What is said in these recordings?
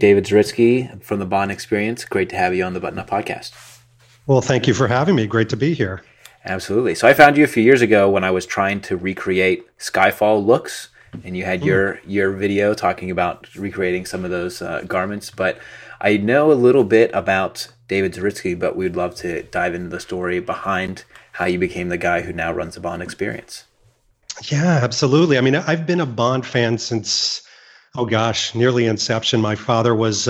David Zaritsky from The Bond Experience, great to have you on the Button Up Podcast. Well, thank you for having me. Great to be here. Absolutely. So I found you a few years ago when I was trying to recreate Skyfall looks, and you had your video talking about recreating some of those garments. But I know a little bit about David Zaritsky, but we'd love to dive into the story behind how you became the guy who now runs the Bond Experience. Yeah, absolutely. I mean, I've been a Bond fan since, nearly inception. My father was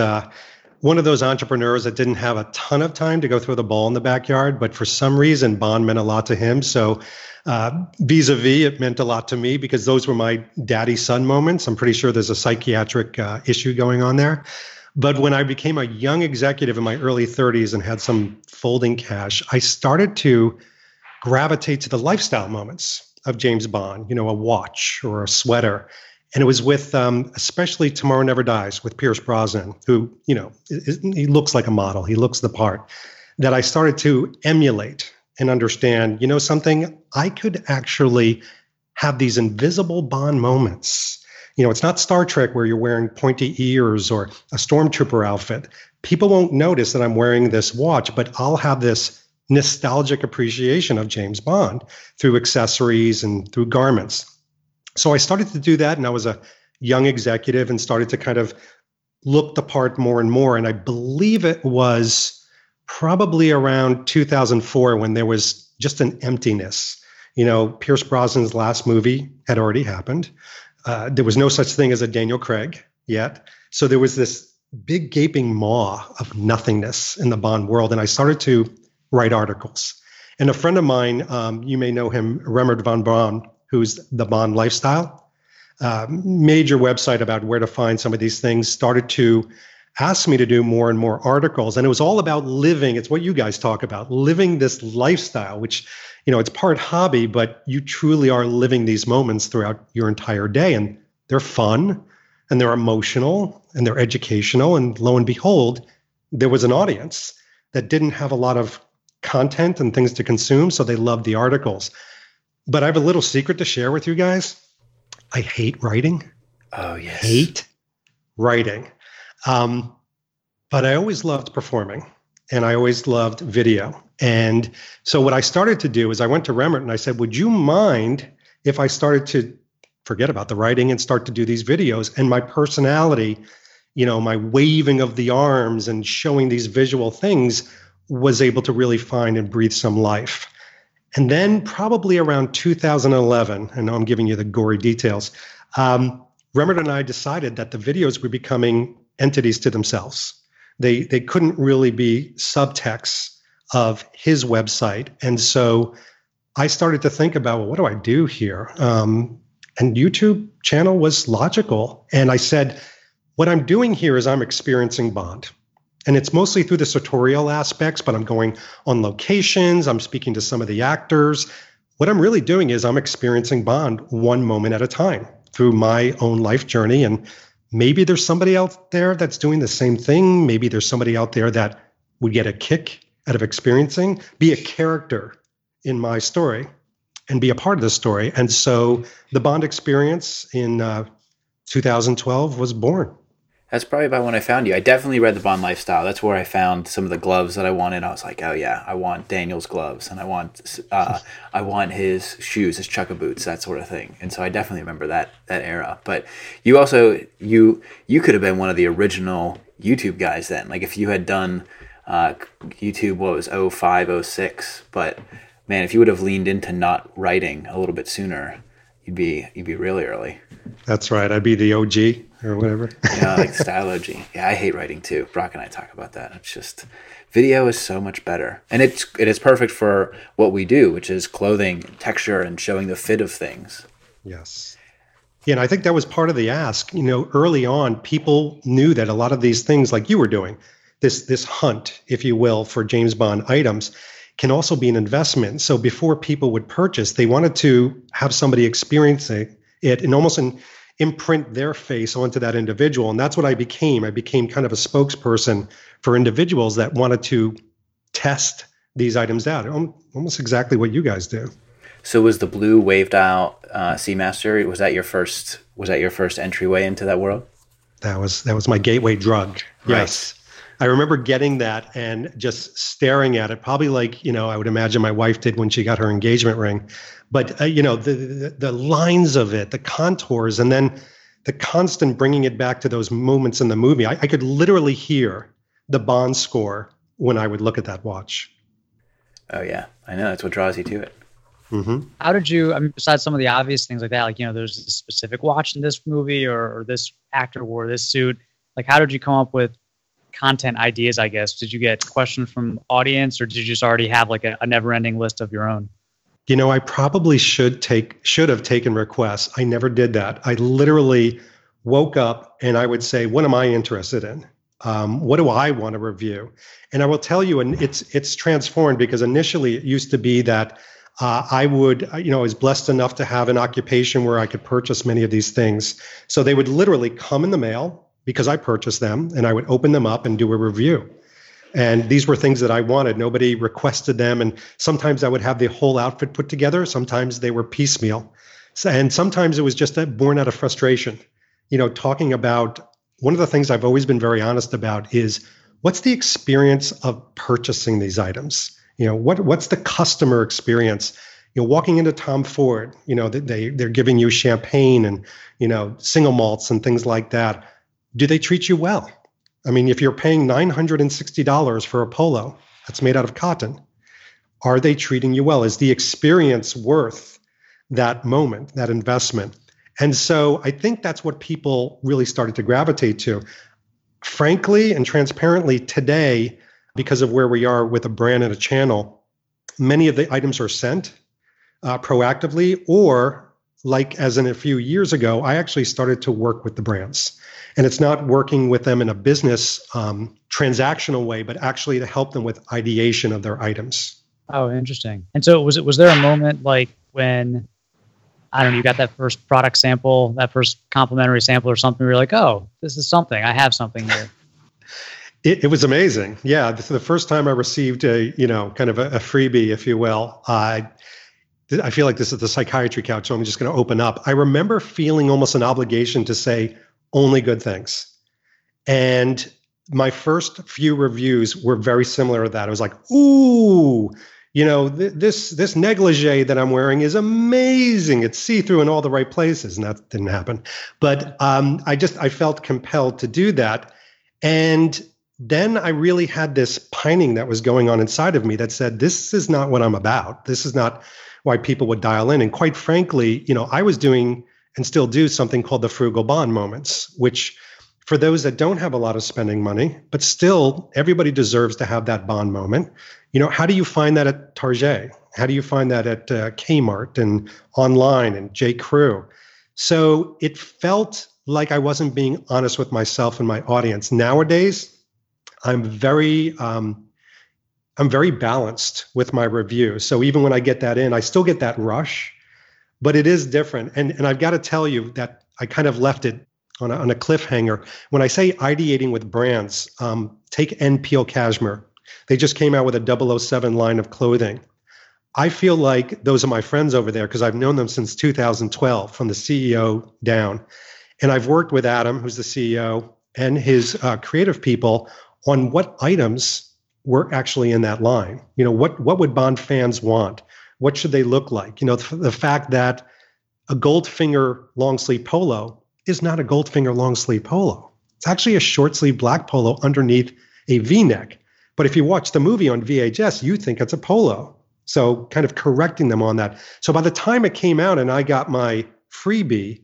one of those entrepreneurs that didn't have a ton of time to go throw the ball in the backyard, but for some reason, Bond meant a lot to him. So vis-a-vis, it meant a lot to me because those were my daddy-son moments. I'm pretty sure there's a psychiatric issue going on there. But when I became a young executive in my early 30s and had some folding cash, I started to gravitate to the lifestyle moments of James Bond, you know, a watch or a sweater. And it was with especially Tomorrow Never Dies with Pierce Brosnan, who, you know, he looks like a model. He looks the part that I started to emulate and understand, you know, something, I could actually have these invisible Bond moments. You know, it's not Star Trek where you're wearing pointy ears or a stormtrooper outfit. People won't notice that I'm wearing this watch, but I'll have this nostalgic appreciation of James Bond through accessories and through garments. So I started to do that, and I was a young executive and started to kind of look the part more and more. And I believe it was probably around 2004 when there was just an emptiness. You know, Pierce Brosnan's last movie had already happened. There was no such thing as a Daniel Craig yet. So there was this big gaping maw of nothingness in the Bond world. And I started to write articles. And a friend of mine, you may know him, Remmerd von Braun, who's the Bond Lifestyle, major website about where to find some of these things, started to ask me to do more and more articles. And it was all about living. It's what you guys talk about, living this lifestyle, which, you know, it's part hobby, but you truly are living these moments throughout your entire day. And they're fun, and they're emotional, and they're educational. And lo and behold, there was an audience that didn't have a lot of content and things to consume, so they loved the articles. But I have a little secret to share with you guys. I hate writing. Oh, yes. Hate writing. But I always loved performing, and I always loved video. And so what I started to do is I went to Remmerd and I said, would you mind if I started to forget about the writing and start to do these videos? And my personality, you know, my waving of the arms and showing these visual things was able to really find and breathe some life. And then probably around 2011, I know I'm giving you the gory details, Remmerd and I decided that the videos were becoming entities to themselves. They couldn't really be subtexts of his website. And so I started to think about, well, what do I do here? And YouTube channel was logical. And I said, what I'm doing here is I'm experiencing Bond. And it's mostly through the sartorial aspects, but I'm going on locations. I'm speaking to some of the actors. What I'm really doing is I'm experiencing Bond one moment at a time through my own life journey. And maybe there's somebody out there that's doing the same thing. Maybe there's somebody out there that would get a kick out of experiencing, be a character in my story and be a part of the story. And so the Bond Experience in 2012 was born. That's probably about when I found you. I definitely read The Bond Lifestyle. That's where I found some of the gloves that I wanted. I was like, oh yeah, I want Daniel's gloves, and I want his shoes, his chukka boots, that sort of thing. And so I definitely remember that era. But you also, you could have been one of the original YouTube guys then. Like if you had done YouTube, it was 05, 06. But man, if you would have leaned into not writing a little bit sooner, you'd be really early. That's right. I'd be the OG. Or whatever. Yeah, like style OG. Yeah, I hate writing too. Brock and I talk about that. It's just, video is so much better. And it is perfect for what we do, which is clothing, texture, and showing the fit of things. Yes. Yeah, and I think that was part of the ask. You know, early on, people knew that a lot of these things, like you were doing, this hunt, if you will, for James Bond items, can also be an investment. So before people would purchase, they wanted to have somebody experiencing it and almost imprint their face onto that individual. And that's what I became. I became kind of a spokesperson for individuals that wanted to test these items out. Almost exactly what you guys do. So was the blue wave dial Seamaster, was that your first entryway into that world? That was my gateway drug. Right. Yes. I remember getting that and just staring at it, probably like, I would imagine my wife did when she got her engagement ring. But, the lines of it, the contours, and then the constant bringing it back to those moments in the movie. I could literally hear the Bond score when I would look at that watch. Oh, yeah. I know. That's what draws you to it. Mm-hmm. How did you, besides some of the obvious things like that, there's a specific watch in this movie or this actor wore this suit. Like, how did you come up with content ideas, I guess? Did you get questions from audience, or did you just already have like a never-ending list of your own? I probably should have taken requests. I never did that. I literally woke up and I would say, what am I interested in? What do I want to review? And I will tell you, and it's transformed, because initially it used to be that I was blessed enough to have an occupation where I could purchase many of these things. So they would literally come in the mail, because I purchased them, and I would open them up and do a review. And these were things that I wanted. Nobody requested them. And sometimes I would have the whole outfit put together. Sometimes they were piecemeal. And sometimes it was just born out of frustration. Talking about, one of the things I've always been very honest about is, what's the experience of purchasing these items? What's the customer experience? Walking into Tom Ford, they're giving you champagne and, single malts and things like that. Do they treat you well? I mean, if you're paying $960 for a polo that's made out of cotton, are they treating you well? Is the experience worth that moment, that investment? And so I think that's what people really started to gravitate to. Frankly and transparently today, because of where we are with a brand and a channel, many of the items are sent proactively, or like as in a few years ago, I actually started to work with the brands. And it's not working with them in a business transactional way, but actually to help them with ideation of their items. Oh, interesting. And so was there a moment like when, I don't know, you got that first product sample, that first complimentary sample or something, where you're like, oh, this is something, I have something here. It was amazing. Yeah. The first time I received a freebie, if you will, I feel like this is the psychiatry couch, so I'm just going to open up. I remember feeling almost an obligation to say only good things. And my first few reviews were very similar to that. It was like, ooh, this negligee that I'm wearing is amazing. It's see-through in all the right places. And that didn't happen. But I felt compelled to do that. And then I really had this pining that was going on inside of me that said, this is not what I'm about. This is not why people would dial in. And quite frankly, I was doing and still do something called the frugal Bond moments, which for those that don't have a lot of spending money, but still everybody deserves to have that Bond moment. How do you find that at Target? How do you find that at Kmart and online and J.Crew? So it felt like I wasn't being honest with myself and my audience. Nowadays, I'm very balanced with my review. So even when I get that in, I still get that rush, but it is different. And I've got to tell you that I kind of left it on a cliffhanger. When I say ideating with brands, take N.Peal Cashmere. They just came out with a 007 line of clothing. I feel like those are my friends over there because I've known them since 2012 from the CEO down. And I've worked with Adam, who's the CEO, and his creative people on what items were actually in that line. What would Bond fans want? What should they look like? The fact that a Goldfinger long sleeve polo is not a Goldfinger long sleeve polo. It's actually a short sleeve black polo underneath a V-neck. But if you watch the movie on VHS, you think it's a polo. So kind of correcting them on that. So by the time it came out and I got my freebie,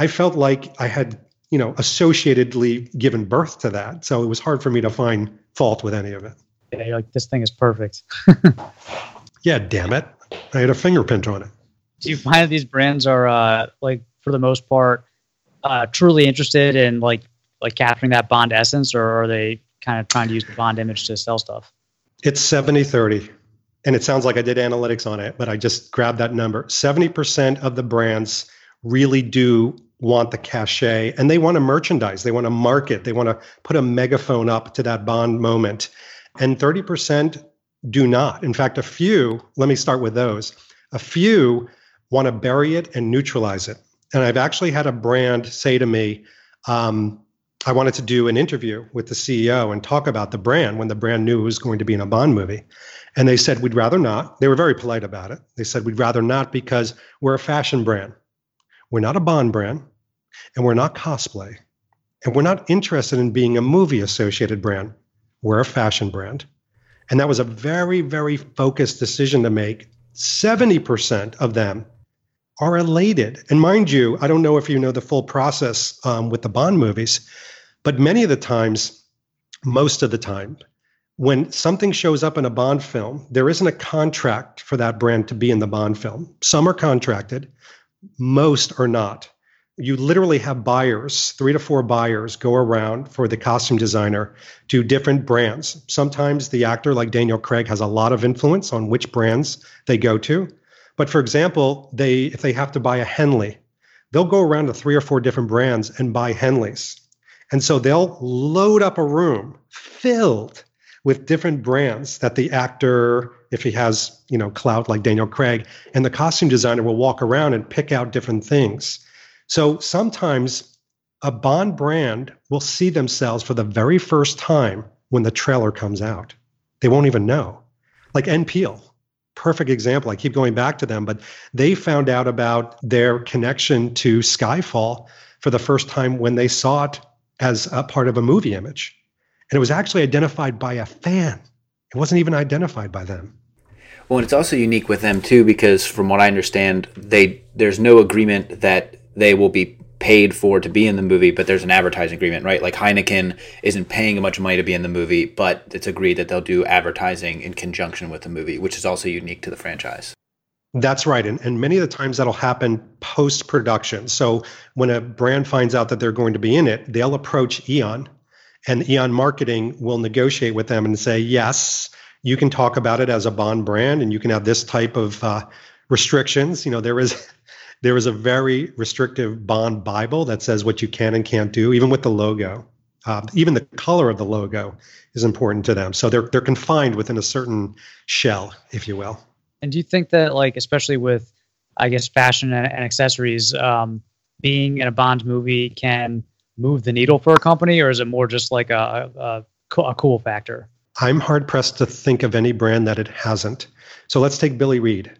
I felt like I had, associatedly given birth to that. So it was hard for me to find fault with any of it. Yeah, you're like, this thing is perfect. Yeah, damn it. I had a fingerprint on it. Do you find that these brands are, for the most part, truly interested in, like capturing that Bond essence, or are they kind of trying to use the Bond image to sell stuff? It's 70-30. And it sounds like I did analytics on it, but I just grabbed that number. 70% of the brands really do want the cachet, and they want to merchandise, they want to market, they want to put a megaphone up to that Bond moment. And 30% do not. In fact, let me start with those. A few want to bury it and neutralize it. And I've actually had a brand say to me, I wanted to do an interview with the CEO and talk about the brand when the brand knew it was going to be in a Bond movie. And they said, we'd rather not. They were very polite about it. They said, we'd rather not because we're a fashion brand. We're not a Bond brand, and we're not cosplay. And we're not interested in being a movie-associated brand. We're a fashion brand. And that was a very, very focused decision to make. 70% of them are elated. And mind you, I don't know if you know the full process with the Bond movies, but many of the times, most of the time, when something shows up in a Bond film, there isn't a contract for that brand to be in the Bond film. Some are contracted, most are not. You literally have buyers, 3 to 4 buyers go around for the costume designer to different brands. Sometimes the actor like Daniel Craig has a lot of influence on which brands they go to. But for example, if they have to buy a Henley, they'll go around to 3 or 4 different brands and buy Henleys. And so they'll load up a room filled with different brands that the actor, if he has, clout like Daniel Craig, and the costume designer will walk around and pick out different things. So sometimes a Bond brand will see themselves for the very first time when the trailer comes out. They won't even know. Like N.Peal, perfect example. I keep going back to them, but they found out about their connection to Skyfall for the first time when they saw it as a part of a movie image. And it was actually identified by a fan. It wasn't even identified by them. Well, and it's also unique with them too, because from what I understand, there's no agreement that they will be paid for to be in the movie, but there's an advertising agreement, right? Like Heineken isn't paying much money to be in the movie, but it's agreed that they'll do advertising in conjunction with the movie, which is also unique to the franchise. That's right. And many of the times that'll happen post-production. So when a brand finds out that they're going to be in it, they'll approach Eon, and Eon Marketing will negotiate with them and say, yes, you can talk about it as a Bond brand, and you can have this type of restrictions. There is a very restrictive Bond Bible that says what you can and can't do, even with the logo. Even the color of the logo is important to them. So they're confined within a certain shell, if you will. And do you think that, especially with, fashion and accessories, being in a Bond movie can move the needle for a company, or is it more just like a cool factor? I'm hard-pressed to think of any brand that it hasn't. So let's take Billy Reid.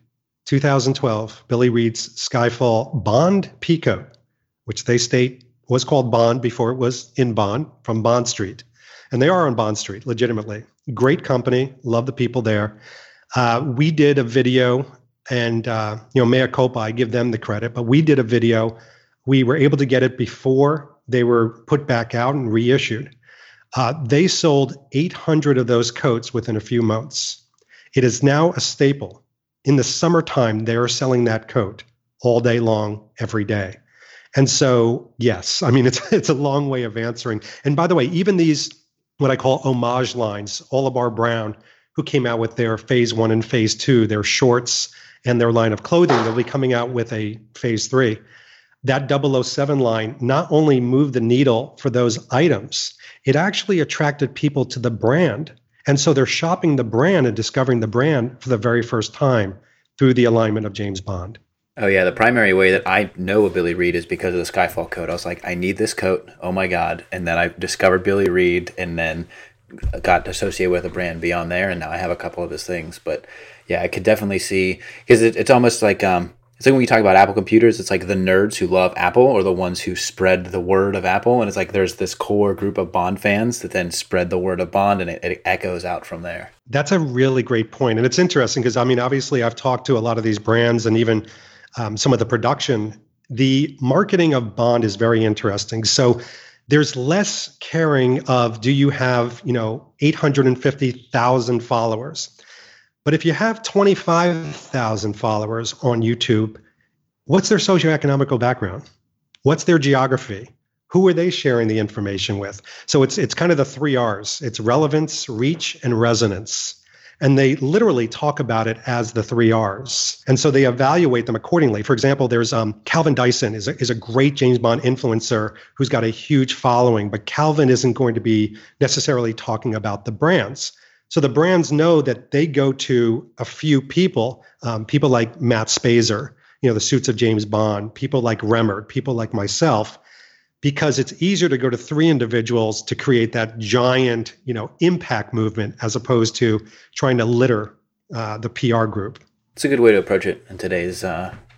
2012, Billy Reid's Skyfall Bond Peacoat, which they state was called Bond before it was in Bond, from Bond Street. And they are on Bond Street, legitimately. Great company. Love the people there. We did a video, and mea culpa, I give them the credit, but we did a video. We were able to get it before they were put back out and reissued. They sold 800 of those coats within a few months. It is now a staple. In the summertime, they're selling that coat all day long, every day. And so, yes, it's a long way of answering. And by the way, even these, what I call homage lines, Oliver Brown, who came out with their Phase 1 and Phase 2, their shorts and their line of clothing, they'll be coming out with a Phase 3. That 007 line not only moved the needle for those items, it actually attracted people to the brand. And so they're shopping the brand and discovering the brand for the very first time through the alignment of James Bond. Oh, yeah. The primary way that I know of Billy Reid is because of the Skyfall coat. I was like, I need this coat. Oh, my God. And then I discovered Billy Reid and then got associated with a brand beyond there. And now I have a couple of his things. But, yeah, I could definitely see because it's almost like it's like when you talk about Apple computers, it's like the nerds who love Apple or the ones who spread the word of Apple. And it's like there's this core group of Bond fans that then spread the word of Bond, and it echoes out from there. That's a really great point. And it's interesting because, obviously I've talked to a lot of these brands and even some of the production. The marketing of Bond is very interesting. So there's less caring of do you have, 850,000 followers? But if you have 25,000 followers on YouTube, what's their socioeconomic background? What's their geography? Who are they sharing the information with? So it's kind of the 3 R's. It's relevance, reach, and resonance. And they literally talk about it as the 3 R's. And so they evaluate them accordingly. For example, there's Calvin Dyson is a great James Bond influencer who's got a huge following, but Calvin isn't going to be necessarily talking about the brands. So the brands know that they go to a few people, people like Matt Spaiser, the Suits of James Bond, people like Remmerd, people like myself, because it's easier to go to three individuals to create that giant, you know, impact movement as opposed to trying to litter the PR group. It's a good way to approach it in today's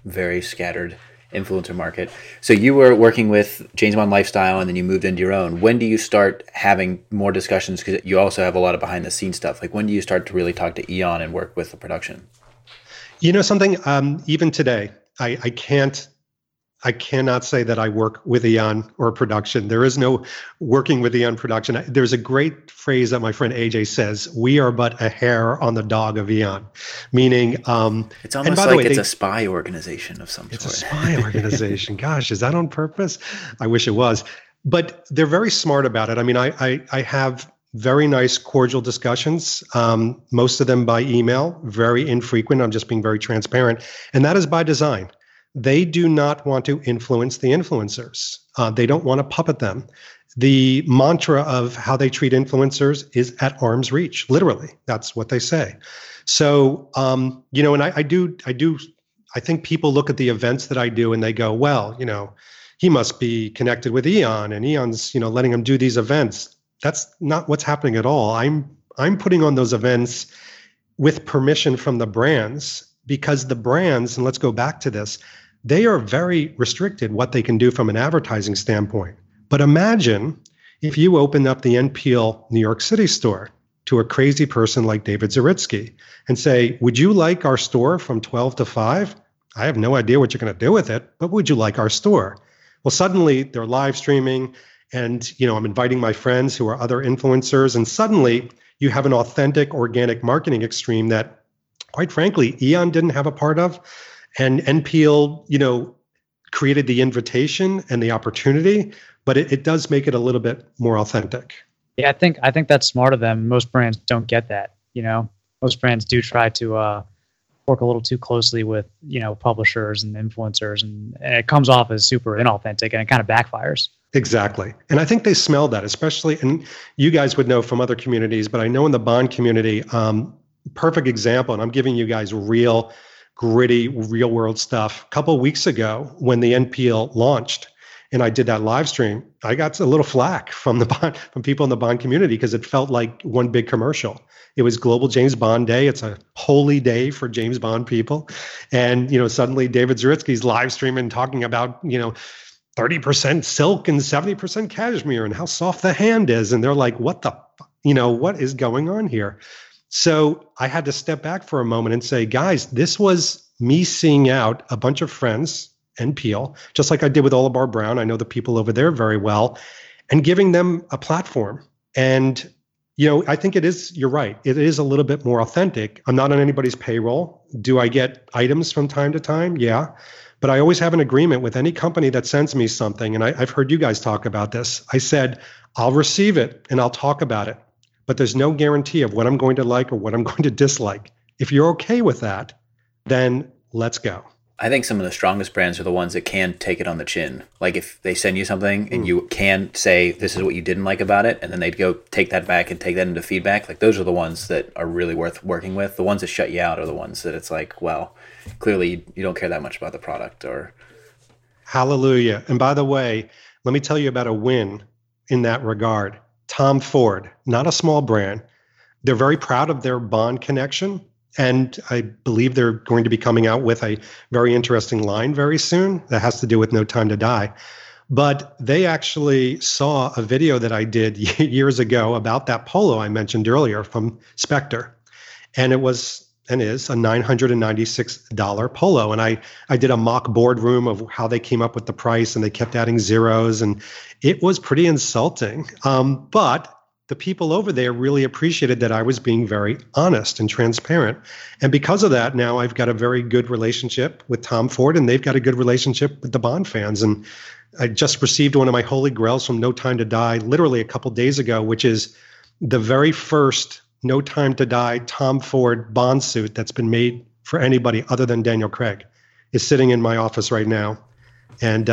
very scattered influencer market. So you were working with James Bond Lifestyle and then you moved into your own. When do you start having more discussions? Because you also have a lot of behind the scenes stuff. Like, when do you start to really talk to Eon and work with the production? You know something, even today, I cannot say that I work with Eon or production. There is no working with Eon production. There's a great phrase that my friend AJ says, we are but a hair on the dog of Eon, meaning... it's almost like it's a spy organization of some sort. It's a spy organization. Gosh, is that on purpose? I wish it was. But they're very smart about it. I mean, I have very nice, cordial discussions, most of them by email, very infrequent. I'm just being very transparent. And that is by design. They do not want to influence the influencers. They don't want to puppet them. The mantra of how they treat influencers is at arm's reach. Literally, that's what they say. So, you know, and I do. I think people look at the events that I do and they go, well, you know, he must be connected with Eon and Eon's, you know, letting him do these events. That's not what's happening at all. I'm putting on those events with permission from the brands. Because the brands, and let's go back to this, they are very restricted what they can do from an advertising standpoint. But imagine if you open up the N.Peal New York City store to a crazy person like David Zaritsky and say, would you like our store from 12 to 5? I have no idea what you're going to do with it, but would you like our store? Well, suddenly they're live streaming and, you know, I'm inviting my friends who are other influencers, and suddenly you have an authentic organic marketing extreme that, quite frankly, Eon didn't have a part of, and N.Peal, you know, created the invitation and the opportunity, but it does make it a little bit more authentic. Yeah, I think that's smart of them. Most brands don't get that. You know, most brands do try to work a little too closely with, you know, publishers and influencers, and it comes off as super inauthentic, and it kind of backfires. Exactly. And I think they smell that, especially, and you guys would know from other communities, but I know in the Bond community, perfect example, and I'm giving you guys real gritty, real world stuff. A couple of weeks ago when the N.Peal launched and I did that live stream, I got a little flack from people in the Bond community because it felt like one big commercial. It was Global James Bond Day. It's a holy day for James Bond people. And, you know, suddenly David Zaritsky's live streaming talking about, you know, 30% silk and 70% cashmere and how soft the hand is. And they're like, what the, you know, what is going on here? So I had to step back for a moment and say, guys, this was me seeing out a bunch of friends and N.Peal, just like I did with Oliver Brown. I know the people over there very well, and giving them a platform. And, you know, I think it is, you're right. It is a little bit more authentic. I'm not on anybody's payroll. Do I get items from time to time? Yeah. But I always have an agreement with any company that sends me something. And I've heard you guys talk about this. I said, I'll receive it and I'll talk about it. But there's no guarantee of what I'm going to like or what I'm going to dislike. If you're okay with that, then let's go. I think some of the strongest brands are the ones that can take it on the chin. Like if they send you something and you can say, this is what you didn't like about it, and then they'd go take that back and take that into feedback. Like those are the ones that are really worth working with. The ones that shut you out are the ones that it's like, well, clearly you don't care that much about the product or. Hallelujah. And by the way, let me tell you about a win in that regard. Tom Ford, not a small brand. They're very proud of their Bond connection. And I believe they're going to be coming out with a very interesting line very soon that has to do with No Time to Die. But they actually saw a video that I did years ago about that polo I mentioned earlier from Spectre. And it was and is a $996 polo. And I did a mock boardroom of how they came up with the price, and they kept adding zeros. And it was pretty insulting. But the people over there really appreciated that I was being very honest and transparent. And because of that, now I've got a very good relationship with Tom Ford, and they've got a good relationship with the Bond fans. And I just received one of my holy grails from No Time to Die literally a couple days ago, which is the very first No Time to Die Tom Ford Bond suit that's been made for anybody other than Daniel Craig is sitting in my office right now. And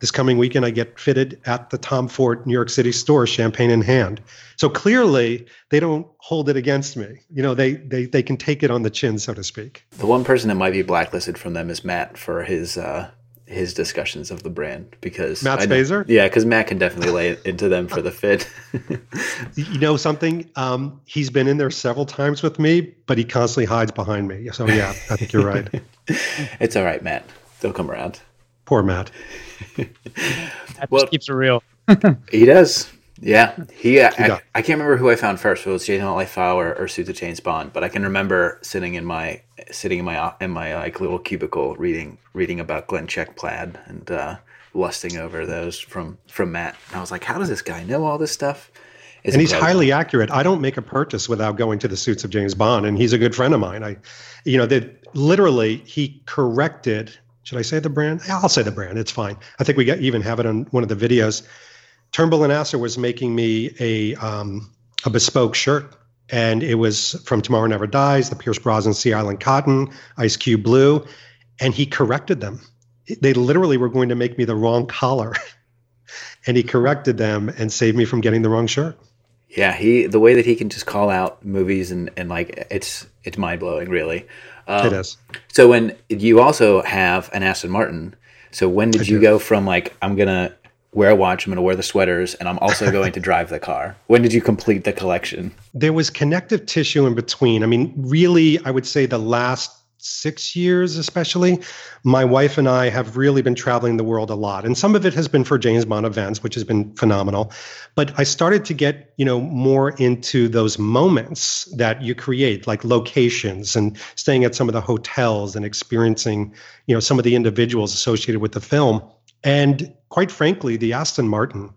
this coming weekend, I get fitted at the Tom Ford New York City store, champagne in hand. So clearly, they don't hold it against me. You know, they can take it on the chin, so to speak. The one person that might be blacklisted from them is Matt for his his discussions of the brand, because Matt Spaiser? Yeah, because Matt can definitely lay into them for the fit. You know something? He's been in there several times with me, but he constantly hides behind me. So yeah, I think you're right. It's all right, Matt. They'll come around. Poor Matt. Well, keeps it real. He does. Yeah. I can't remember who I found first, whether it was Jay Lifestyle or Suits of James Bond, but I can remember sitting in my like little cubicle reading about Glen Check Plaid and lusting over those from Matt. And I was like, how does this guy know all this stuff? And he's highly accurate. I don't make a purchase without going to the Suits of James Bond, and he's a good friend of mine. Literally he corrected, should I say the brand? I'll say the brand. It's fine. I think we even have it on one of the videos. Turnbull and Asser was making me a bespoke shirt, and it was from Tomorrow Never Dies, the Pierce Brosnan Sea Island Cotton, Ice Cube Blue, and he corrected them. They literally were going to make me the wrong collar, and he corrected them and saved me from getting the wrong shirt. Yeah, the way that he can just call out movies and like it's mind-blowing, really. It is. So when you also have an Aston Martin, so when did you go from like, I'm going to wear a watch, I'm going to wear the sweaters, and I'm also going to drive the car? When did you complete the collection? There was connective tissue in between. I mean, really, I would say the last 6 years especially, my wife and I have really been traveling the world a lot. And some of it has been for James Bond events, which has been phenomenal. But I started to get, more into those moments that you create, like locations and staying at some of the hotels and experiencing, some of the individuals associated with the film. And quite frankly, the Aston Martin,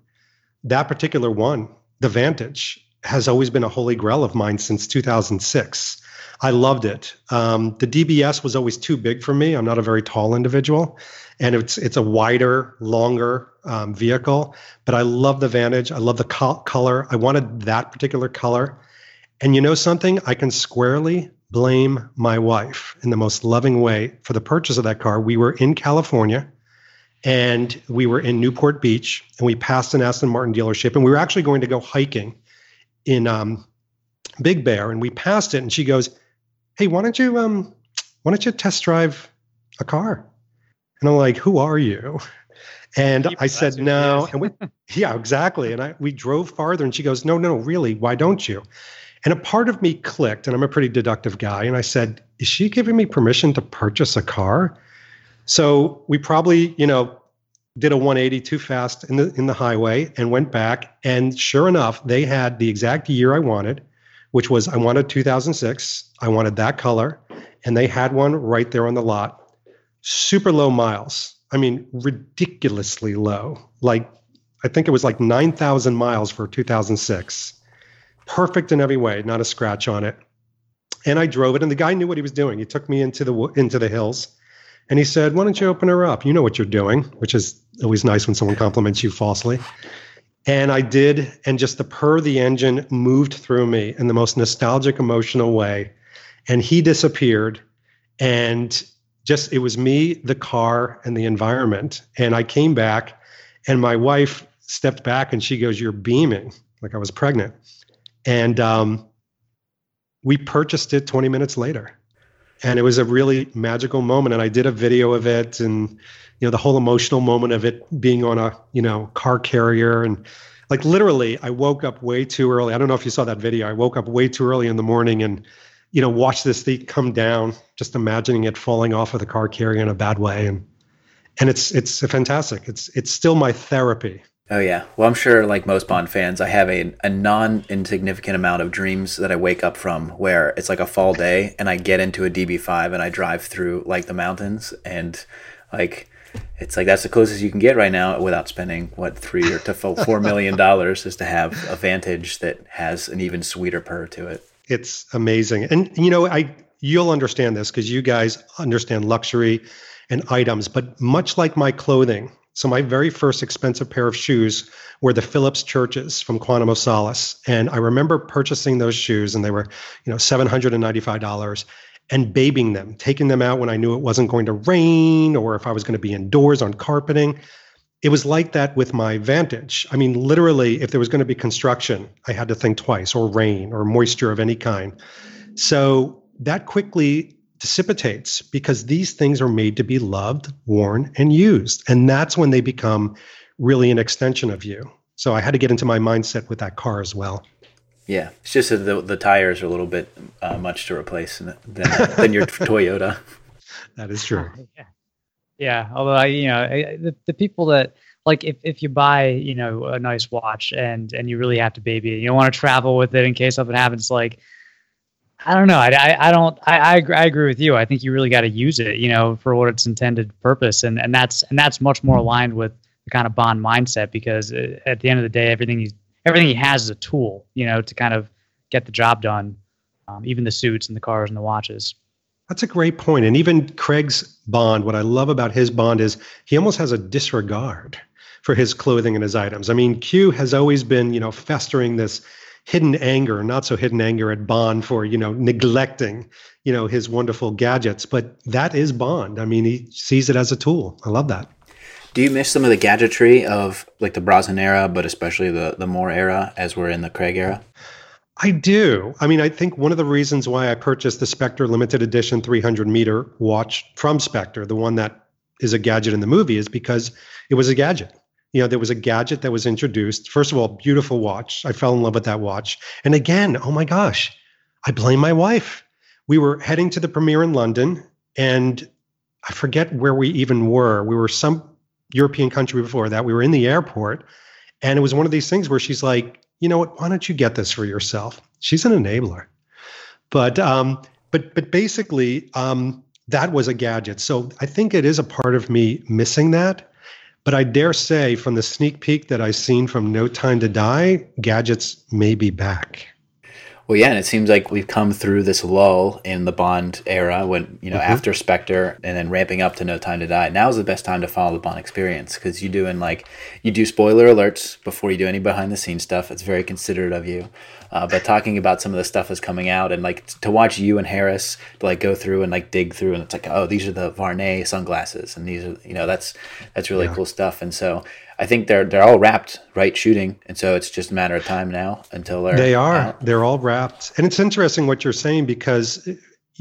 that particular one, the Vantage, has always been a holy grail of mine since 2006. I loved it. The DBS was always too big for me. I'm not a very tall individual, and it's a wider, longer vehicle. But I love the Vantage. I love the color. I wanted that particular color. And you know something? I can squarely blame my wife in the most loving way for the purchase of that car. We were in California. And we were in Newport Beach, and we passed an Aston Martin dealership, and we were actually going to go hiking in Big Bear, and we passed it, and she goes, "Hey, why don't you test drive a car?" And I'm like, "Who are you?" And I said, "No." And yeah, exactly. And we drove farther, and she goes, "No, really, why don't you?" And a part of me clicked, and I'm a pretty deductive guy, and I said, "Is she giving me permission to purchase a car?" So we probably, did a 180 too fast in the highway and went back. And sure enough, they had the exact year I wanted, which was I wanted 2006. I wanted that color. And they had one right there on the lot. Super low miles. I mean, ridiculously low. Like, I think it was like 9,000 miles for 2006. Perfect in every way. Not a scratch on it. And I drove it. And the guy knew what he was doing. He took me into the hills. And he said, "Why don't you open her up? You know what you're doing," which is always nice when someone compliments you falsely. And I did. And just the engine moved through me in the most nostalgic, emotional way. And he disappeared. And just, it was me, the car, and the environment. And I came back, and my wife stepped back, and she goes, "You're beaming," like I was pregnant. And we purchased it 20 minutes later. And it was a really magical moment. And I did a video of it, and, the whole emotional moment of it being on a, car carrier. And like, literally, I woke up way too early. I don't know if you saw that video. I woke up way too early in the morning and, watched this thing come down, just imagining it falling off of the car carrier in a bad way. And it's fantastic. It's still my therapy. Oh, yeah. Well, I'm sure, like most Bond fans, I have a non-insignificant amount of dreams that I wake up from where it's like a fall day and I get into a DB5 and I drive through like the mountains, and like it's like that's the closest you can get right now without spending $3 or $4 million is to have a Vantage that has an even sweeter purr to it. It's amazing. And, you'll understand this because you guys understand luxury and items, but much like my clothing. So my very first expensive pair of shoes were the Phillips Churches from Quantum of Solace. And I remember purchasing those shoes, and they were, $795, and babying them, taking them out when I knew it wasn't going to rain or if I was going to be indoors on carpeting. It was like that with my Vantage. I mean, literally, if there was going to be construction, I had to think twice, or rain or moisture of any kind. So that quickly dissipates because these things are made to be loved, worn, and used. And that's when they become really an extension of you. So I had to get into my mindset with that car as well. Yeah, it's just that the tires are a little bit much to replace than your Toyota. That is true. Yeah. Although the people that like, if you buy a nice watch and you really have to baby it, you don't want to travel with it in case something happens. Like, I don't know. I agree with you. I think you really got to use it, for what its intended purpose, and that's much more aligned with the kind of Bond mindset, because at the end of the day, everything he has is a tool, to kind of get the job done. Even the suits and the cars and the watches. That's a great point. And even Craig's Bond, what I love about his Bond is he almost has a disregard for his clothing and his items. I mean, Q has always been, festering this hidden anger, not so hidden anger at Bond for, neglecting, his wonderful gadgets. But that is Bond. I mean, he sees it as a tool. I love that. Do you miss some of the gadgetry of like the Brosnan era, but especially the Moore era as we're in the Craig era? I do. I mean, I think one of the reasons why I purchased the Spectre limited edition 300-meter watch from Spectre, the one that is a gadget in the movie, is because it was a gadget. There was a gadget that was introduced. First of all, beautiful watch. I fell in love with that watch. And again, oh my gosh, I blame my wife. We were heading to the premiere in London, and I forget where we even were. We were some European country before that. We were in the airport, and it was one of these things where she's like, you know what, why don't you get this for yourself? She's an enabler. But basically, that was a gadget. So I think it is a part of me missing that. But I dare say from the sneak peek that I've seen from No Time to Die, gadgets may be back. Well, yeah, and it seems like we've come through this lull in the Bond era when, after Spectre and then ramping up to No Time to Die. Now is the best time to follow the Bond experience, because you do spoiler alerts before you do any behind the scenes stuff. It's very considerate of you. But talking about some of the stuff that's coming out and to watch you and Harris go through and dig through, and it's like, oh, these are the Varney sunglasses, and these are, that's really cool stuff. And so I think they're all wrapped, right? Shooting. And so it's just a matter of time now until they're all wrapped. And it's interesting what you're saying, because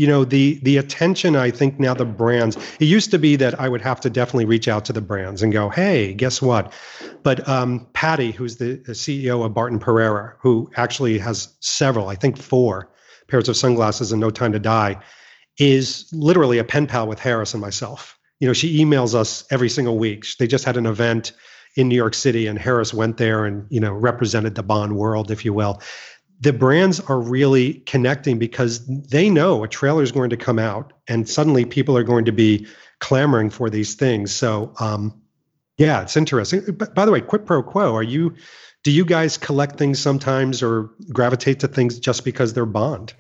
the attention, I think now the brands, it used to be that I would have to definitely reach out to the brands and go, hey, guess what? But Patty, who's the CEO of Barton Pereira, who actually has several, I think 4 pairs of sunglasses in No Time to Die, is literally a pen pal with Harris and myself. She emails us every single week. They just had an event in New York City, and Harris went there and, represented the Bond world, if you will. The brands are really connecting because they know a trailer is going to come out, and suddenly people are going to be clamoring for these things. So, it's interesting. But by the way, quid pro quo, do you guys collect things sometimes or gravitate to things just because they're Bond?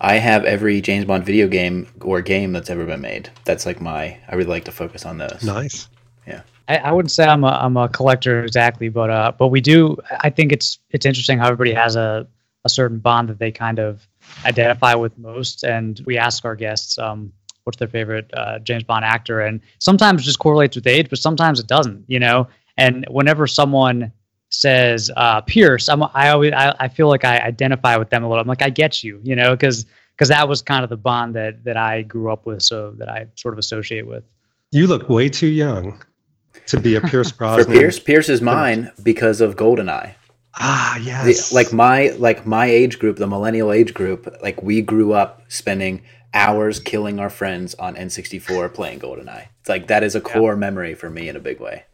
I have every James Bond video game or game that's ever been made. That's I really like to focus on those. Nice. Yeah. I wouldn't say I'm a collector exactly, but we do. I think it's interesting how everybody has a certain Bond that they kind of identify with most. And we ask our guests what's their favorite James Bond actor. And sometimes it just correlates with age, but sometimes it doesn't, And whenever someone says Pierce, I feel like I identify with them a little. I'm like, I get you, because that was kind of the Bond that I grew up with, so that I sort of associate with. You look way too young to be a Pierce Brosnan. For Pierce is mine because of GoldenEye. Ah, yes. My age group, the millennial age group, we grew up spending hours killing our friends on N64 playing GoldenEye. It's that is a core memory for me in a big way.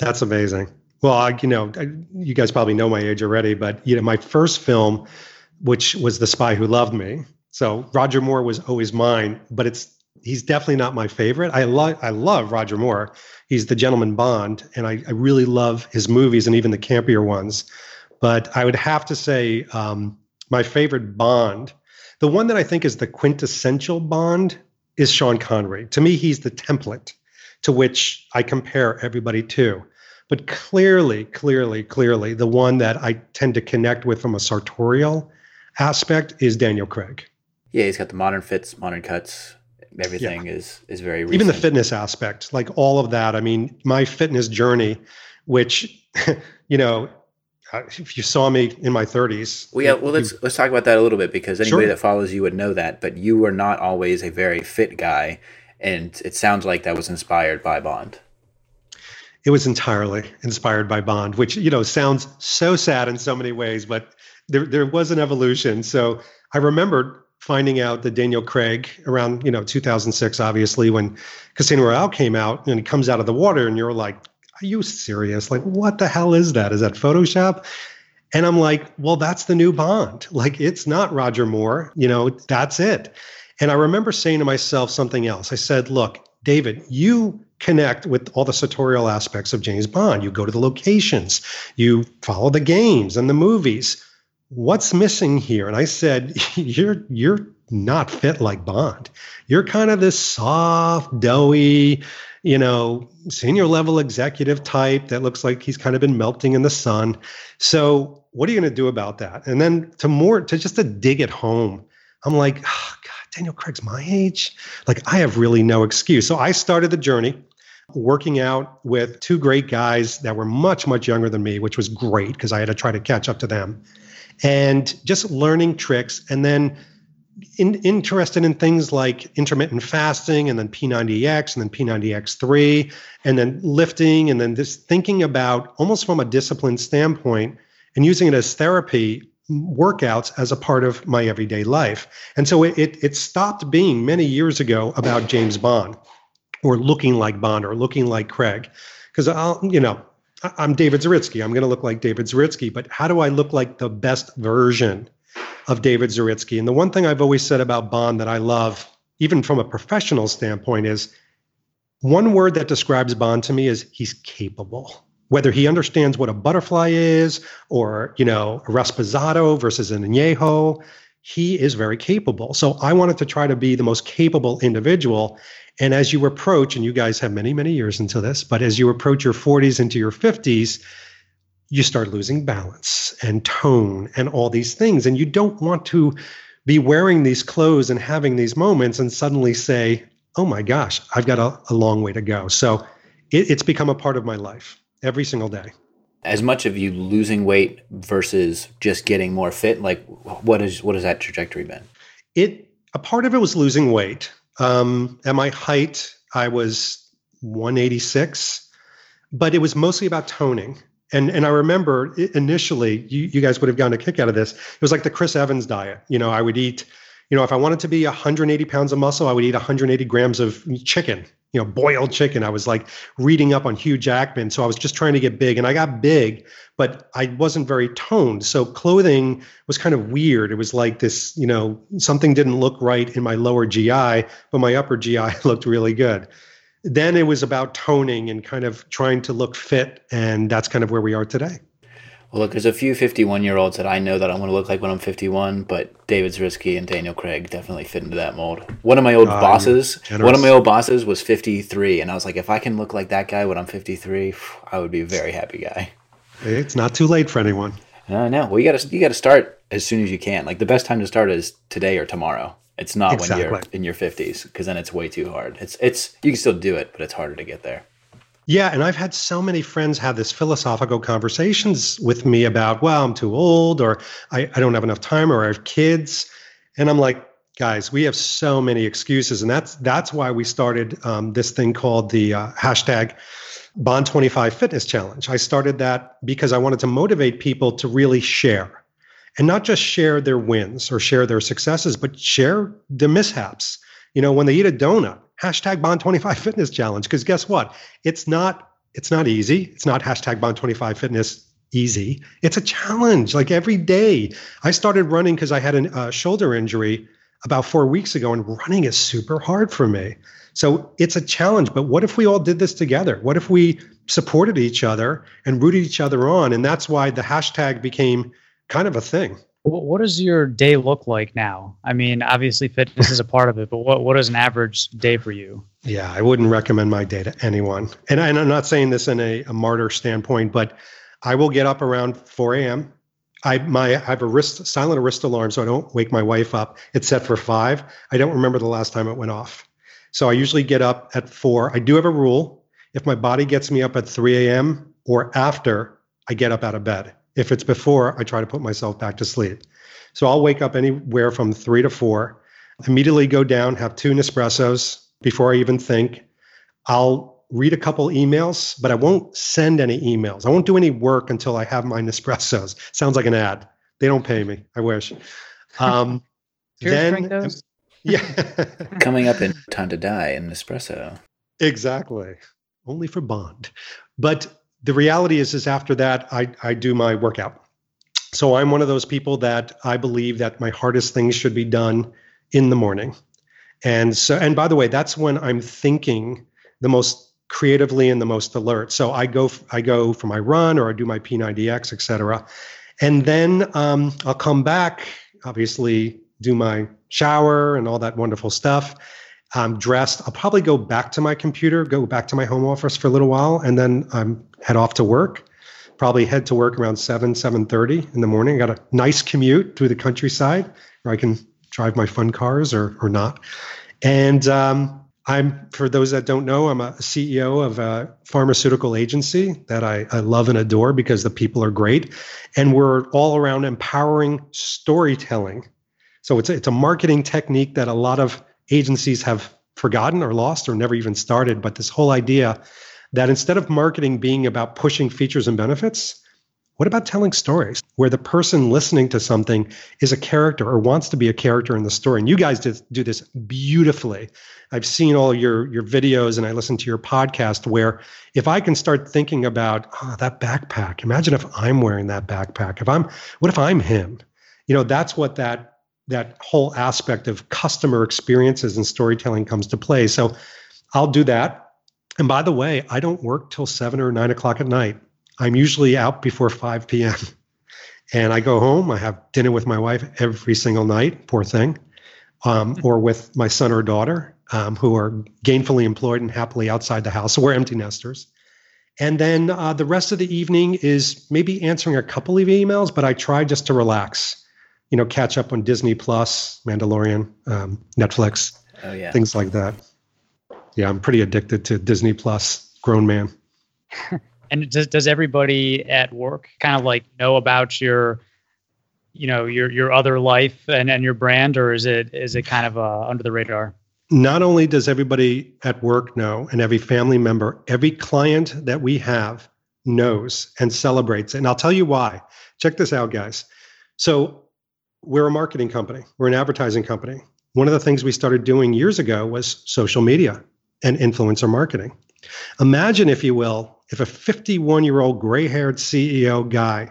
That's amazing. Well, you guys probably know my age already, but my first film, which was The Spy Who Loved Me. So Roger Moore was always mine, but he's definitely not my favorite. I love Roger Moore. He's the gentleman Bond, and I really love his movies and even the campier ones. But I would have to say my favorite Bond, the one that I think is the quintessential Bond, is Sean Connery. To me, he's the template to which I compare everybody to. But clearly, the one that I tend to connect with from a sartorial aspect is Daniel Craig. Yeah, he's got the modern fits, modern cuts. Everything is very recent. Even the fitness aspect, all of that. I mean, my fitness journey, which, if you saw me in my 30s. Well, yeah, well, let's talk about that a little bit, because anybody that follows you would know that, but you were not always a very fit guy, and it sounds like that was inspired by Bond. It was entirely inspired by Bond, which, you know, sounds so sad in so many ways, but there was an evolution. So I remembered finding out that Daniel Craig, around, 2006, obviously, when Casino Royale came out, and he comes out of the water, and you're like, are you serious? Like, what the hell is that? Is that Photoshop? And I'm like, well, that's the new Bond. Like, it's not Roger Moore, that's it. And I remember saying to myself something else. I said, look, David, you connect with all the sartorial aspects of James Bond. You go to the locations, you follow the games and the movies. What's missing here? And I said, you're not fit like Bond. You're kind of this soft, doughy, senior level executive type that looks like he's kind of been melting in the sun. So what are you going to do about that? And then to dig it home, I'm like, oh, God, Daniel Craig's my age. Like, I have really no excuse. So I started the journey working out with two great guys that were much, much younger than me, which was great because I had to try to catch up to them, and just learning tricks. And then interested in things like intermittent fasting, and then P90X, and then P90X3, and then lifting, and then just thinking about, almost from a discipline standpoint, and using it as therapy, workouts as a part of my everyday life. And so it stopped being many years ago about James Bond, or looking like Bond, or looking like Craig, because I'm David Zaritsky. I'm going to look like David Zaritsky, but how do I look like the best version of David Zaritsky? And the one thing I've always said about Bond that I love, even from a professional standpoint, is one word that describes Bond to me is he's capable. Whether he understands what a butterfly is, or, a Rasposado versus an Añejo, he is very capable. So I wanted to try to be the most capable individual. And as you approach, and you guys have many, many years into this, but as you approach your 40s into your 50s, you start losing balance and tone and all these things. And you don't want to be wearing these clothes and having these moments and suddenly say, oh my gosh, I've got a long way to go. So it's become a part of my life every single day. As much of you losing weight versus just getting more fit, like what has that trajectory been? A part of it was losing weight. At my height, I was 186, but it was mostly about toning. And I remember initially, you guys would have gotten a kick out of this. It was like the Chris Evans diet. I would eat, if I wanted to be 180 pounds of muscle, I would eat 180 grams of chicken, boiled chicken. I was like reading up on Hugh Jackman. So I was just trying to get big, and I got big, but I wasn't very toned. So clothing was kind of weird. It was like this, something didn't look right in my lower GI, but my upper GI looked really good. Then it was about toning and kind of trying to look fit. And that's kind of where we are today. Well, look, there's a few 51-year-olds that I know that I want to look like when I'm 51, but David Zaritsky and Daniel Craig definitely fit into that mold. One of my old bosses was 53. And I was like, if I can look like that guy when I'm 53, I would be a very happy guy. It's not too late for anyone. No. Well, you got to start as soon as you can. Like, the best time to start is today or tomorrow. It's not exactly when you're in your 50s, because then it's way too hard. It's you can still do it, but it's harder to get there. Yeah, and I've had so many friends have this philosophical conversations with me about, well, I'm too old, or I don't have enough time, or I have kids. And I'm like, guys, we have so many excuses. And that's why we started this thing called the hashtag Bond 25 Fitness Challenge. I started that because I wanted to motivate people to really share. And not just share their wins or share their successes, but share the mishaps. When they eat a donut, hashtag Bond 25 Fitness Challenge. Because guess what? It's not easy. It's not hashtag Bond 25 Fitness easy. It's a challenge. Like, every day. I started running because I had a shoulder injury about 4 weeks ago, and running is super hard for me. So it's a challenge. But what if we all did this together? What if we supported each other and rooted each other on? And that's why the hashtag became kind of a thing. What does your day look like now? I mean, obviously fitness is a part of it, but what is an average day for you? Yeah, I wouldn't recommend my day to anyone. And I'm not saying this in a martyr standpoint, but I will get up around 4 a.m. I have a silent wrist alarm, so I don't wake my wife up. It's set for 5. I don't remember the last time it went off. So I usually get up at 4. I do have a rule. If my body gets me up at 3 a.m. or after, I get up out of bed. If it's before, I try to put myself back to sleep. So I'll wake up anywhere from 3 to 4, immediately go down, have 2 Nespressos before I even think. I'll read a couple emails, but I won't send any emails. I won't do any work until I have my Nespressos. Sounds like an ad. They don't pay me. I wish. Then, yeah. Coming up in Time to Die in Nespresso. Exactly. Only for Bond. But the reality is after that, I do my workout. So I'm one of those people that I believe that my hardest things should be done in the morning. And so, and by the way, that's when I'm thinking the most creatively and the most alert. So I go for my run, or I do my P90X, et cetera. And then I'll come back, obviously do my shower and all that wonderful stuff. I'm dressed. I'll probably go back to my computer, go back to my home office for a little while, and then head off to work. Probably head to work around 7:30 in the morning. I got a nice commute through the countryside where I can drive my fun cars or not. And I'm, for those that don't know, I'm a CEO of a pharmaceutical agency that I love and adore because the people are great. And we're all around empowering storytelling. So it's a marketing technique that a lot of agencies have forgotten or lost or never even started. But this whole idea that instead of marketing being about pushing features and benefits, what about telling stories where the person listening to something is a character or wants to be a character in the story? And you guys do this beautifully. I've seen all your videos and I listen to your podcast, where if I can start thinking about that backpack, imagine if I'm wearing that backpack. What if I'm him? You know, that's what that whole aspect of customer experiences and storytelling comes to play. So I'll do that. And by the way, I don't work till 7 or 9 o'clock at night. I'm usually out before 5 p.m. And I go home. I have dinner with my wife every single night, poor thing, or with my son or daughter who are gainfully employed and happily outside the house. So we're empty nesters. And then the rest of the evening is maybe answering a couple of emails, but I try just to relax. You know, catch up on Disney Plus, Mandalorian, Netflix, things like that. Yeah, I'm pretty addicted to Disney Plus, grown man. And does everybody at work kind of like know about your other life and your brand, or is it kind of under the radar? Not only does everybody at work know, and every family member, every client that we have knows and celebrates it. And I'll tell you why. Check this out, guys. So we're a marketing company. We're an advertising company. One of the things we started doing years ago was social media and influencer marketing. Imagine, if you will, if a 51-year-old gray-haired CEO guy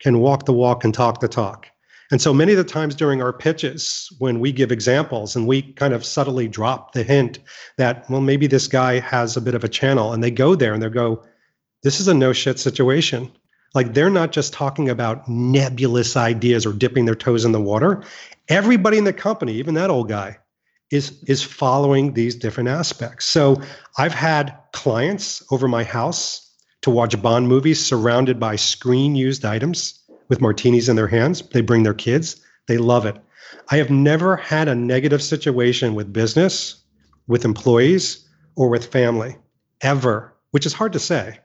can walk the walk and talk the talk. And so many of the times during our pitches, when we give examples and we kind of subtly drop the hint that, well, maybe this guy has a bit of a channel, and they go there and they go, this is a no-shit situation. Like, they're not just talking about nebulous ideas or dipping their toes in the water. Everybody in the company, even that old guy, is following these different aspects. So I've had clients over my house to watch Bond movies surrounded by screen-used items with martinis in their hands. They bring their kids. They love it. I have never had a negative situation with business, with employees, or with family, ever, which is hard to say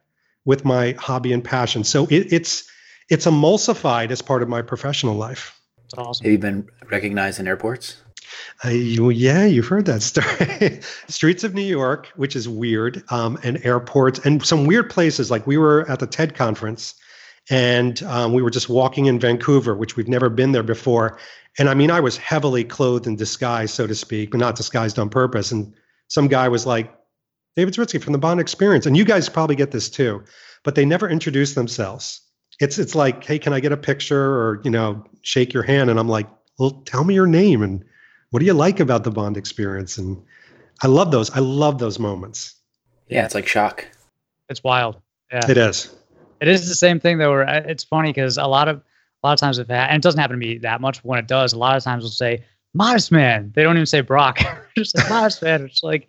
with my hobby and passion. So it's emulsified as part of my professional life. That's awesome. Have you been recognized in airports? Yeah, you've heard that story. Streets of New York, which is weird, and airports and some weird places. Like, we were at the TED conference and we were just walking in Vancouver, which we've never been there before. And I mean, I was heavily clothed and disguised, so to speak, but not disguised on purpose. And some guy was like, David Zaritsky from The Bond Experience. And you guys probably get this too, but they never introduce themselves. It's like, hey, can I get a picture or, you know, shake your hand? And I'm like, well, tell me your name and what do you like about The Bond Experience? And I love those. I love those moments. Yeah, it's like shock. It's wild. Yeah. It is. It is the same thing though. It's funny because a lot of times, and it doesn't happen to me that much. When it does, a lot of times we'll say Modest Man. They don't even say Brock. Just like Modest Man. It's like,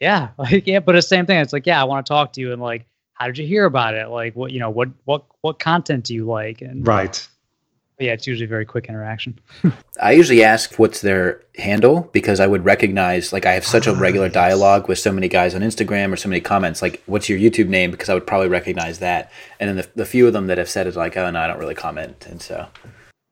yeah, like, yeah, but it's the same thing. It's like, yeah, I want to talk to you, and like, how did you hear about it? Like, what content do you like? And right, Yeah, it's usually very quick interaction. I usually ask what's their handle because I would recognize, like, I have such a regular dialogue with so many guys on Instagram or so many comments, like, what's your YouTube name? Because I would probably recognize that. And then the few of them that have said it, like, oh, no, I don't really comment. And so.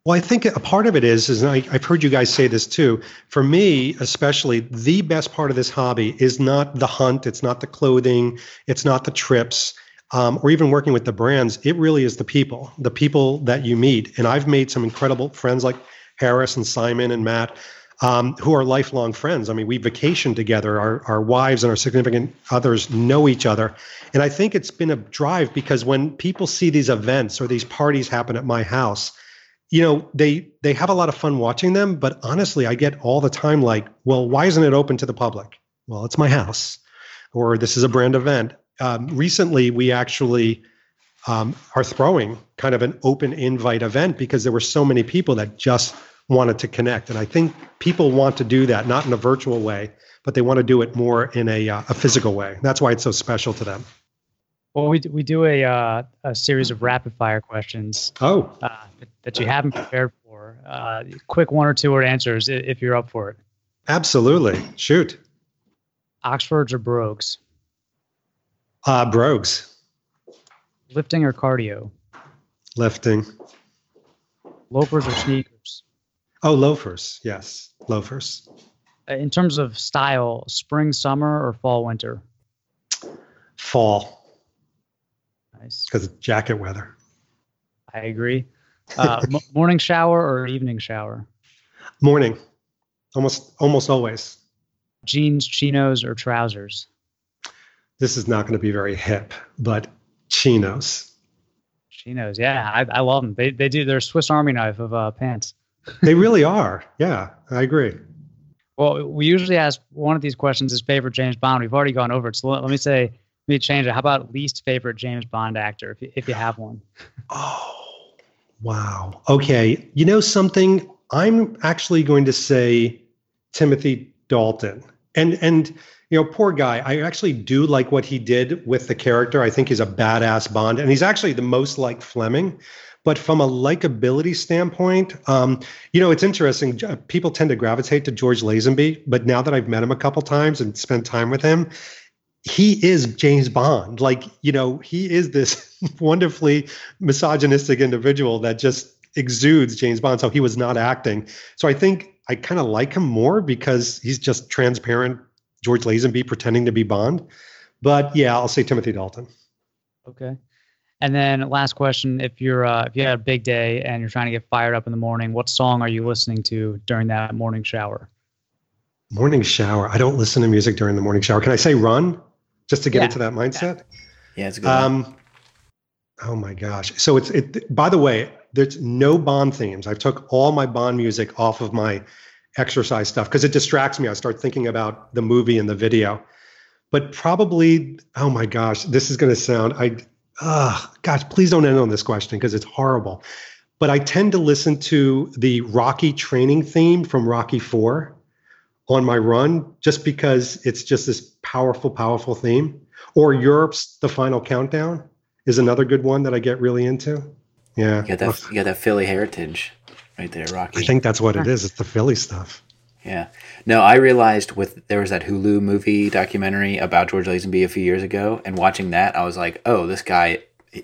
Well, I think a part of it is I've heard you guys say this too. For me, especially, the best part of this hobby is not the hunt. It's not the clothing. It's not the trips. Or even working with the brands, it really is the people that you meet. And I've made some incredible friends like Harris and Simon and Matt, who are lifelong friends. I mean, we vacation together. Our wives and our significant others know each other. And I think it's been a drive because when people see these events or these parties happen at my house, you know, they have a lot of fun watching them. But honestly, I get all the time like, well, why isn't it open to the public? Well, it's my house, or this is a brand event. Recently, we actually are throwing kind of an open invite event because there were so many people that just wanted to connect. And I think people want to do that, not in a virtual way, but they want to do it more in a physical way. That's why it's so special to them. Well, we do a series of rapid fire questions that you haven't prepared for. Quick one or two word answers if you're up for it. Absolutely. Shoot. Oxfords or brogues? Brogues. Lifting or cardio? Lifting. Loafers or sneakers? Oh, loafers. Yes, loafers. In terms of style, spring, summer, or fall, winter? Fall. Nice. Because it's jacket weather. I agree. Morning shower or evening shower? Morning. Almost always. Jeans, chinos, or trousers? This is not going to be very hip, but chinos. Chinos, yeah, I love them. They do their Swiss Army knife of pants. They really are. Yeah, I agree. Well, we usually ask one of these questions is favorite James Bond. We've already gone over it, so let me change it. How about least favorite James Bond actor, if you have one? Oh, wow. Okay, you know something? I'm actually going to say Timothy Dalton, and. You know, poor guy, I actually do like what he did with the character. I think he's a badass Bond, and he's actually the most like Fleming. But from a likability standpoint, you know, it's interesting. People tend to gravitate to George Lazenby, but now that I've met him a couple times and spent time with him, he is James Bond. Like, you know, he is this wonderfully misogynistic individual that just exudes James Bond. So he was not acting. So I think I kind of like him more because he's just transparent George Lazenby pretending to be Bond. But yeah, I'll say Timothy Dalton. Okay. And then last question, if you had a big day and you're trying to get fired up in the morning, what song are you listening to during that morning shower? Morning shower. I don't listen to music during the morning shower. Can I say Run just to get into that mindset? Yeah, it's a good one. Oh my gosh. So by the way, there's no Bond themes. I've took all my Bond music off of my exercise stuff because it distracts me. I start thinking about the movie and the video. But probably, oh my gosh, this is going to sound, please don't end on this question because it's horrible. But I tend to listen to the Rocky training theme from Rocky IV on my run just because it's just this powerful, powerful theme. Or Europe's The Final Countdown is another good one that I get really into. Yeah. You got that Philly heritage. Right there, Rocky. I think that's what it is. It's the Philly stuff. Yeah. No, I realized there was that Hulu movie documentary about George Lazenby a few years ago, and watching that, I was like, oh, this guy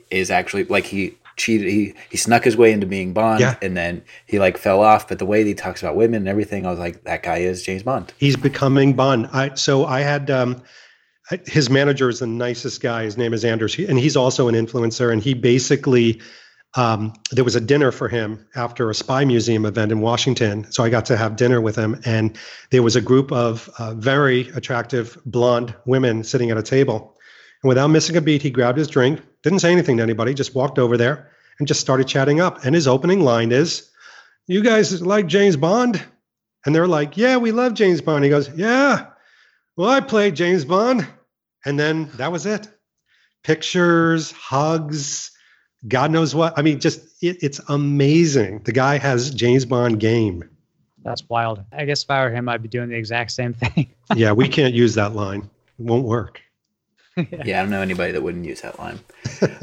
is actually like he cheated. He snuck his way into being Bond, and then he like fell off. But the way that he talks about women and everything, I was like, that guy is James Bond. He's becoming Bond. I had his manager is the nicest guy. His name is Anders, and he's also an influencer, and he basically. There was a dinner for him after a spy museum event in Washington. So I got to have dinner with him. And there was a group of very attractive blonde women sitting at a table. And without missing a beat, he grabbed his drink, didn't say anything to anybody, just walked over there and just started chatting up. And his opening line is, "You guys like James Bond?" And they're like, "Yeah, we love James Bond." He goes, "Yeah, well, I played James Bond." And then that was it. Pictures, hugs. God knows what. I mean, just it's amazing. The guy has James Bond game. That's wild. I guess if I were him, I'd be doing the exact same thing. Yeah, we can't use that line. It won't work. Yeah, I don't know anybody that wouldn't use that line.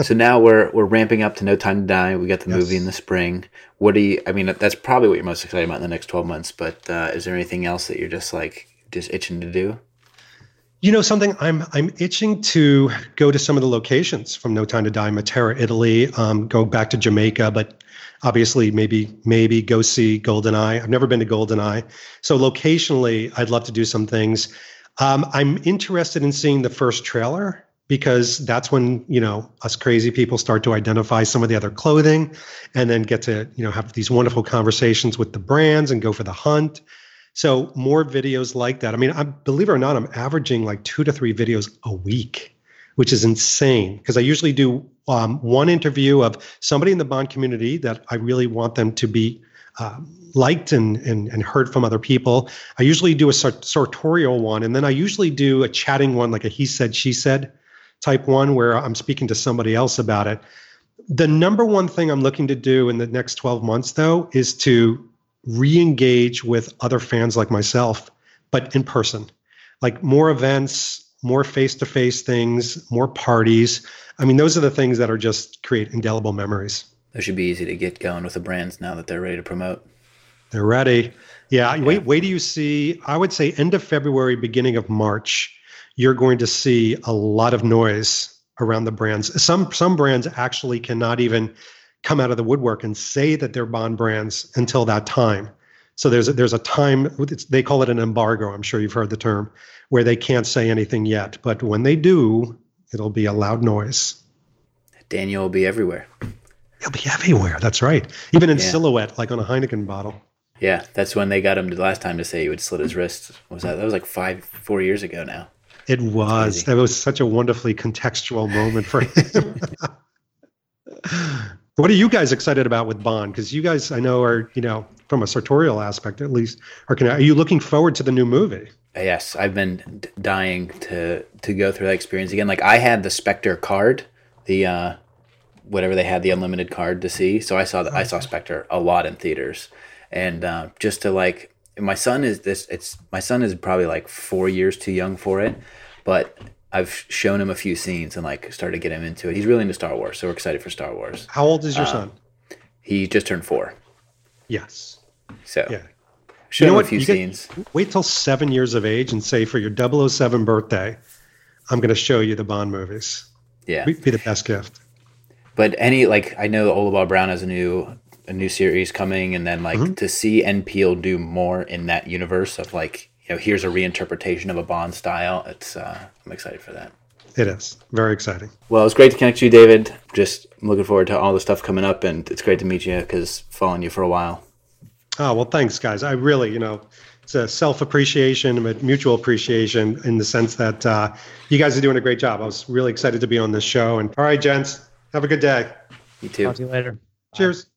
So now we're ramping up to No Time to Die. We got the movie in the spring. What do you? I mean, that's probably what you're most excited about in the next 12 months. But is there anything else that you're just itching to do? You know something? I'm itching to go to some of the locations from No Time to Die, Matera, Italy. Go back to Jamaica, but obviously maybe go see GoldenEye. I've never been to GoldenEye, so locationally, I'd love to do some things. I'm interested in seeing the first trailer because that's when, you know, us crazy people start to identify some of the other clothing and then get to, you know, have these wonderful conversations with the brands and go for the hunt. So more videos like that. I mean, believe it or not, I'm averaging like 2 to 3 videos a week, which is insane because I usually do one interview of somebody in the Bond community that I really want them to be liked and heard from other people. I usually do a sartorial one, and then I usually do a chatting one, like a he said, she said type one where I'm speaking to somebody else about it. The number one thing I'm looking to do in the next 12 months, though, is to re-engage with other fans like myself, but in person, like more events, more face-to-face things, more parties. I mean, those are the things that are just create indelible memories. It should be easy to get going with the brands now that they're ready to promote. They're ready. Yeah. Wait till you see, I would say end of February, beginning of March, you're going to see a lot of noise around the brands. Some brands actually cannot even come out of the woodwork and say that they're Bond brands until that time. So there's a time, they call it an embargo. I'm sure you've heard the term, where they can't say anything yet. But when they do, it'll be a loud noise. Daniel will be everywhere. He'll be everywhere. That's right. Even in silhouette, like on a Heineken bottle. Yeah, that's when they got him the last time to say he would slit his wrist. That was like 4 years ago now. It was. That was such a wonderfully contextual moment for him. What are you guys excited about with Bond? Because you guys, I know, are, you know, from a sartorial aspect at least, are you looking forward to the new movie? Yes, I've been dying to go through that experience again. Like I had the Spectre card, the whatever they had, the unlimited card to see. So I saw Spectre a lot in theaters, and just to like, my son is probably like 4 years too young for it, but I've shown him a few scenes and like started to get him into it. He's really into Star Wars, so we're excited for Star Wars. How old is your son? He just turned 4. Yes. So yeah, show him a few scenes. Wait till 7 years of age and say for your 007 birthday, I'm going to show you the Bond movies. Yeah, it'd be the best gift. But I know Oliver Brown has a new series coming, and then to see N.Peal do more in that universe of like, you know, here's a reinterpretation of a Bond style. It's I'm excited for that. It is very exciting. Well, it's great to connect to you, David. Just looking forward to all the stuff coming up, and it's great to meet you because following you for a while. Oh well, thanks guys. I really, you know, it's a self-appreciation, but mutual appreciation in the sense that you guys are doing a great job. I was really excited to be on this show. And all right, gents. Have a good day. You too. Talk to you later. Cheers. Bye.